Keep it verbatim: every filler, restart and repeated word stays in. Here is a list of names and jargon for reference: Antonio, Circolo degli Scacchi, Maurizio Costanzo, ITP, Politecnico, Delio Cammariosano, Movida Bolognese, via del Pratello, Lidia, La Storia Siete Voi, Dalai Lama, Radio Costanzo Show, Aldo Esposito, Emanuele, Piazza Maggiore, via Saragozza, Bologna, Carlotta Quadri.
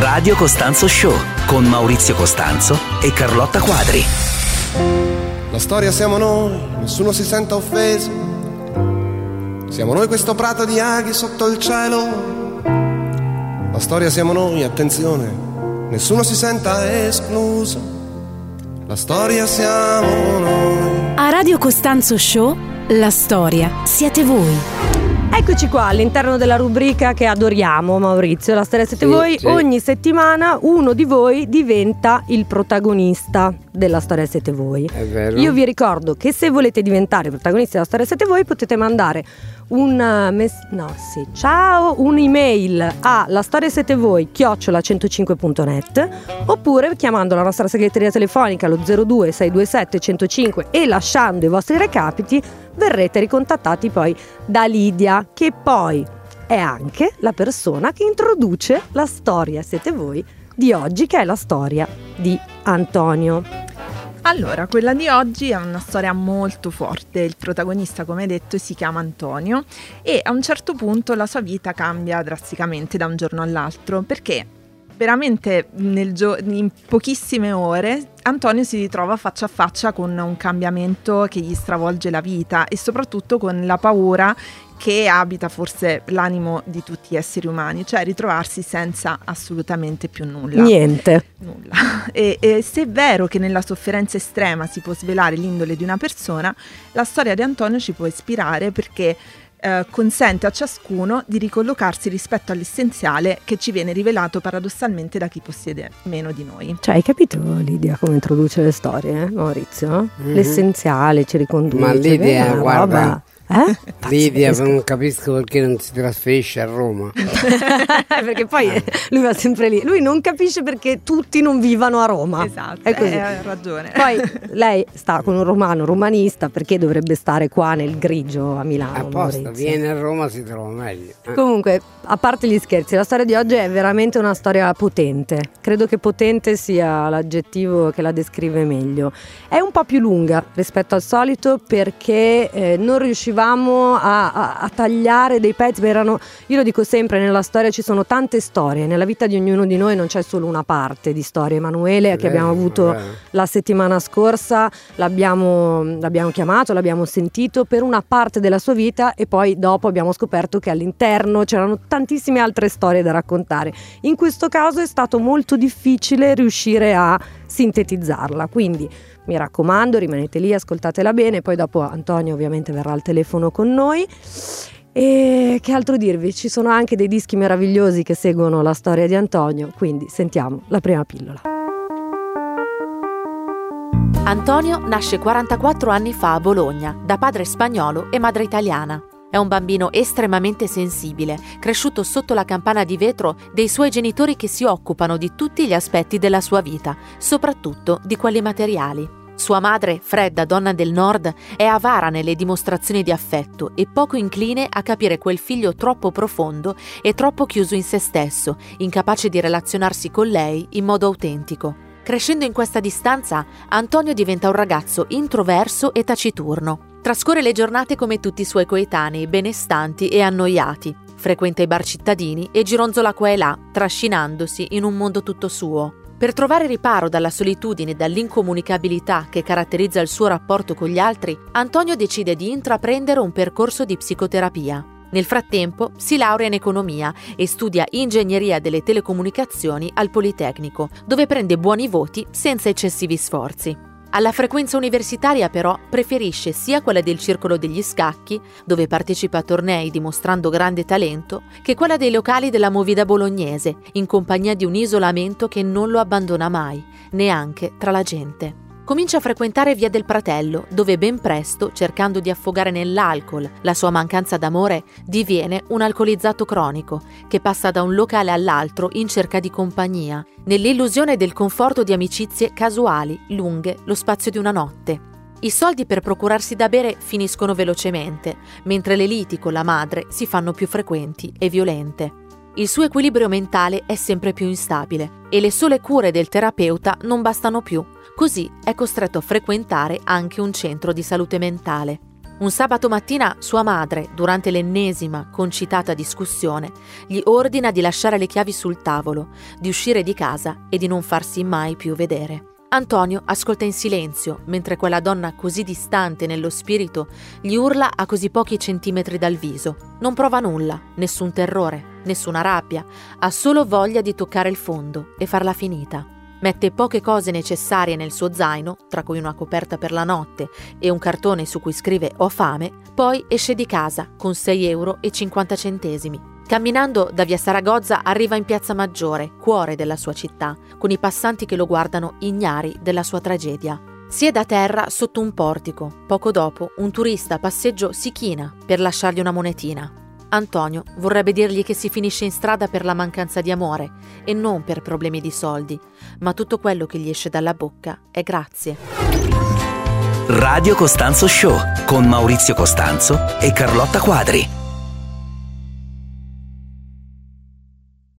Radio Costanzo Show con Maurizio Costanzo e Carlotta Quadri. La storia siamo noi, nessuno si senta offeso. Siamo noi questo prato di aghi sotto il cielo. La storia siamo noi, attenzione, nessuno si senta escluso. La storia siamo noi. A Radio Costanzo Show, la storia siete voi. Eccoci qua all'interno della rubrica che adoriamo, Maurizio, la storia siete sì, voi, sì. Ogni settimana uno di voi diventa il protagonista della storia siete voi. È vero. Io vi ricordo che se volete diventare protagonisti della storia siete voi potete mandare un mes- no, sì, ciao, un'email a la storia siete voi chiocciola centocinque punto net oppure chiamando la nostra segreteria telefonica allo zero due sei due sette centocinque e lasciando i vostri recapiti verrete ricontattati poi da Lidia, che poi è anche la persona che introduce la storia siete voi di oggi, che è la storia di Antonio. Allora, quella di oggi è una storia molto forte. Il protagonista, come detto, si chiama Antonio e a un certo punto la sua vita cambia drasticamente da un giorno all'altro, perché veramente nel gio- in pochissime ore Antonio si ritrova faccia a faccia con un cambiamento che gli stravolge la vita e soprattutto con la paura che abita forse l'animo di tutti gli esseri umani, cioè ritrovarsi senza assolutamente più nulla. Niente. Nulla. E, e se è vero che nella sofferenza estrema si può svelare l'indole di una persona, la storia di Antonio ci può ispirare perché Eh, consente a ciascuno di ricollocarsi rispetto all'essenziale che ci viene rivelato paradossalmente da chi possiede meno di noi. Cioè, hai capito, Lidia, come introduce le storie, eh, Maurizio? Mm-hmm. L'essenziale ci riconduce. Ma Lidia, beh, guarda, eh? Lidia, non capisco perché non si trasferisce a Roma. Perché poi eh. lui va sempre lì. Lui non capisce perché tutti non vivano a Roma. Esatto, è così. Eh, ha ragione. Poi lei sta con un romano, romanista, perché dovrebbe stare qua nel grigio a Milano? Apposta, Maurizio. Viene a Roma, si trova meglio. Eh. Comunque, a parte gli scherzi, la storia di oggi è veramente una storia potente. Credo che potente sia l'aggettivo che la descrive meglio. È un po' più lunga rispetto al solito perché eh, non riusciva A, a, a tagliare dei pezzi. Erano, io lo dico sempre, nella storia ci sono tante storie, nella vita di ognuno di noi non c'è solo una parte di storia. Emanuele, che abbiamo avuto la settimana scorsa, l'abbiamo, l'abbiamo chiamato, l'abbiamo sentito per una parte della sua vita e poi dopo abbiamo scoperto che all'interno c'erano tantissime altre storie da raccontare. In questo caso è stato molto difficile riuscire a sintetizzarla, quindi mi raccomando, rimanete lì, ascoltatela bene, poi dopo Antonio ovviamente verrà al telefono con noi. E che altro dirvi? Ci sono anche dei dischi meravigliosi che seguono la storia di Antonio, quindi sentiamo la prima pillola. Antonio nasce quarantaquattro anni fa a Bologna, da padre spagnolo e madre italiana. È un bambino estremamente sensibile, cresciuto sotto la campana di vetro dei suoi genitori che si occupano di tutti gli aspetti della sua vita, soprattutto di quelli materiali. Sua madre, fredda donna del nord, è avara nelle dimostrazioni di affetto e poco incline a capire quel figlio troppo profondo e troppo chiuso in se stesso, incapace di relazionarsi con lei in modo autentico. Crescendo in questa distanza, Antonio diventa un ragazzo introverso e taciturno. Trascorre le giornate come tutti i suoi coetanei, benestanti e annoiati. Frequenta i bar cittadini e gironzola qua e là, trascinandosi in un mondo tutto suo. Per trovare riparo dalla solitudine e dall'incomunicabilità che caratterizza il suo rapporto con gli altri, Antonio decide di intraprendere un percorso di psicoterapia. Nel frattempo si laurea in economia e studia ingegneria delle telecomunicazioni al Politecnico, dove prende buoni voti senza eccessivi sforzi. Alla frequenza universitaria però preferisce sia quella del Circolo degli Scacchi, dove partecipa a tornei dimostrando grande talento, che quella dei locali della Movida Bolognese, in compagnia di un isolamento che non lo abbandona mai, neanche tra la gente. Comincia a frequentare via del Pratello, dove ben presto, cercando di affogare nell'alcol la sua mancanza d'amore, diviene un alcolizzato cronico, che passa da un locale all'altro in cerca di compagnia, nell'illusione del conforto di amicizie casuali, lunghe, lo spazio di una notte. I soldi per procurarsi da bere finiscono velocemente, mentre le liti con la madre si fanno più frequenti e violente. Il suo equilibrio mentale è sempre più instabile e le sole cure del terapeuta non bastano più, così è costretto a frequentare anche un centro di salute mentale. Un sabato mattina sua madre, durante l'ennesima concitata discussione, gli ordina di lasciare le chiavi sul tavolo, di uscire di casa e di non farsi mai più vedere. Antonio ascolta in silenzio, mentre quella donna così distante nello spirito gli urla a così pochi centimetri dal viso. Non prova nulla, nessun terrore, nessuna rabbia, ha solo voglia di toccare il fondo e farla finita. Mette poche cose necessarie nel suo zaino, tra cui una coperta per la notte e un cartone su cui scrive «Ho fame», poi esce di casa con sei euro e cinquanta centesimi. Camminando da via Saragozza arriva in Piazza Maggiore, cuore della sua città, con i passanti che lo guardano ignari della sua tragedia. Siede a terra sotto un portico. Poco dopo, un turista a passeggio si china per lasciargli una monetina. Antonio vorrebbe dirgli che si finisce in strada per la mancanza di amore e non per problemi di soldi, ma tutto quello che gli esce dalla bocca è grazie. Radio Costanzo Show con Maurizio Costanzo e Carlotta Quadri.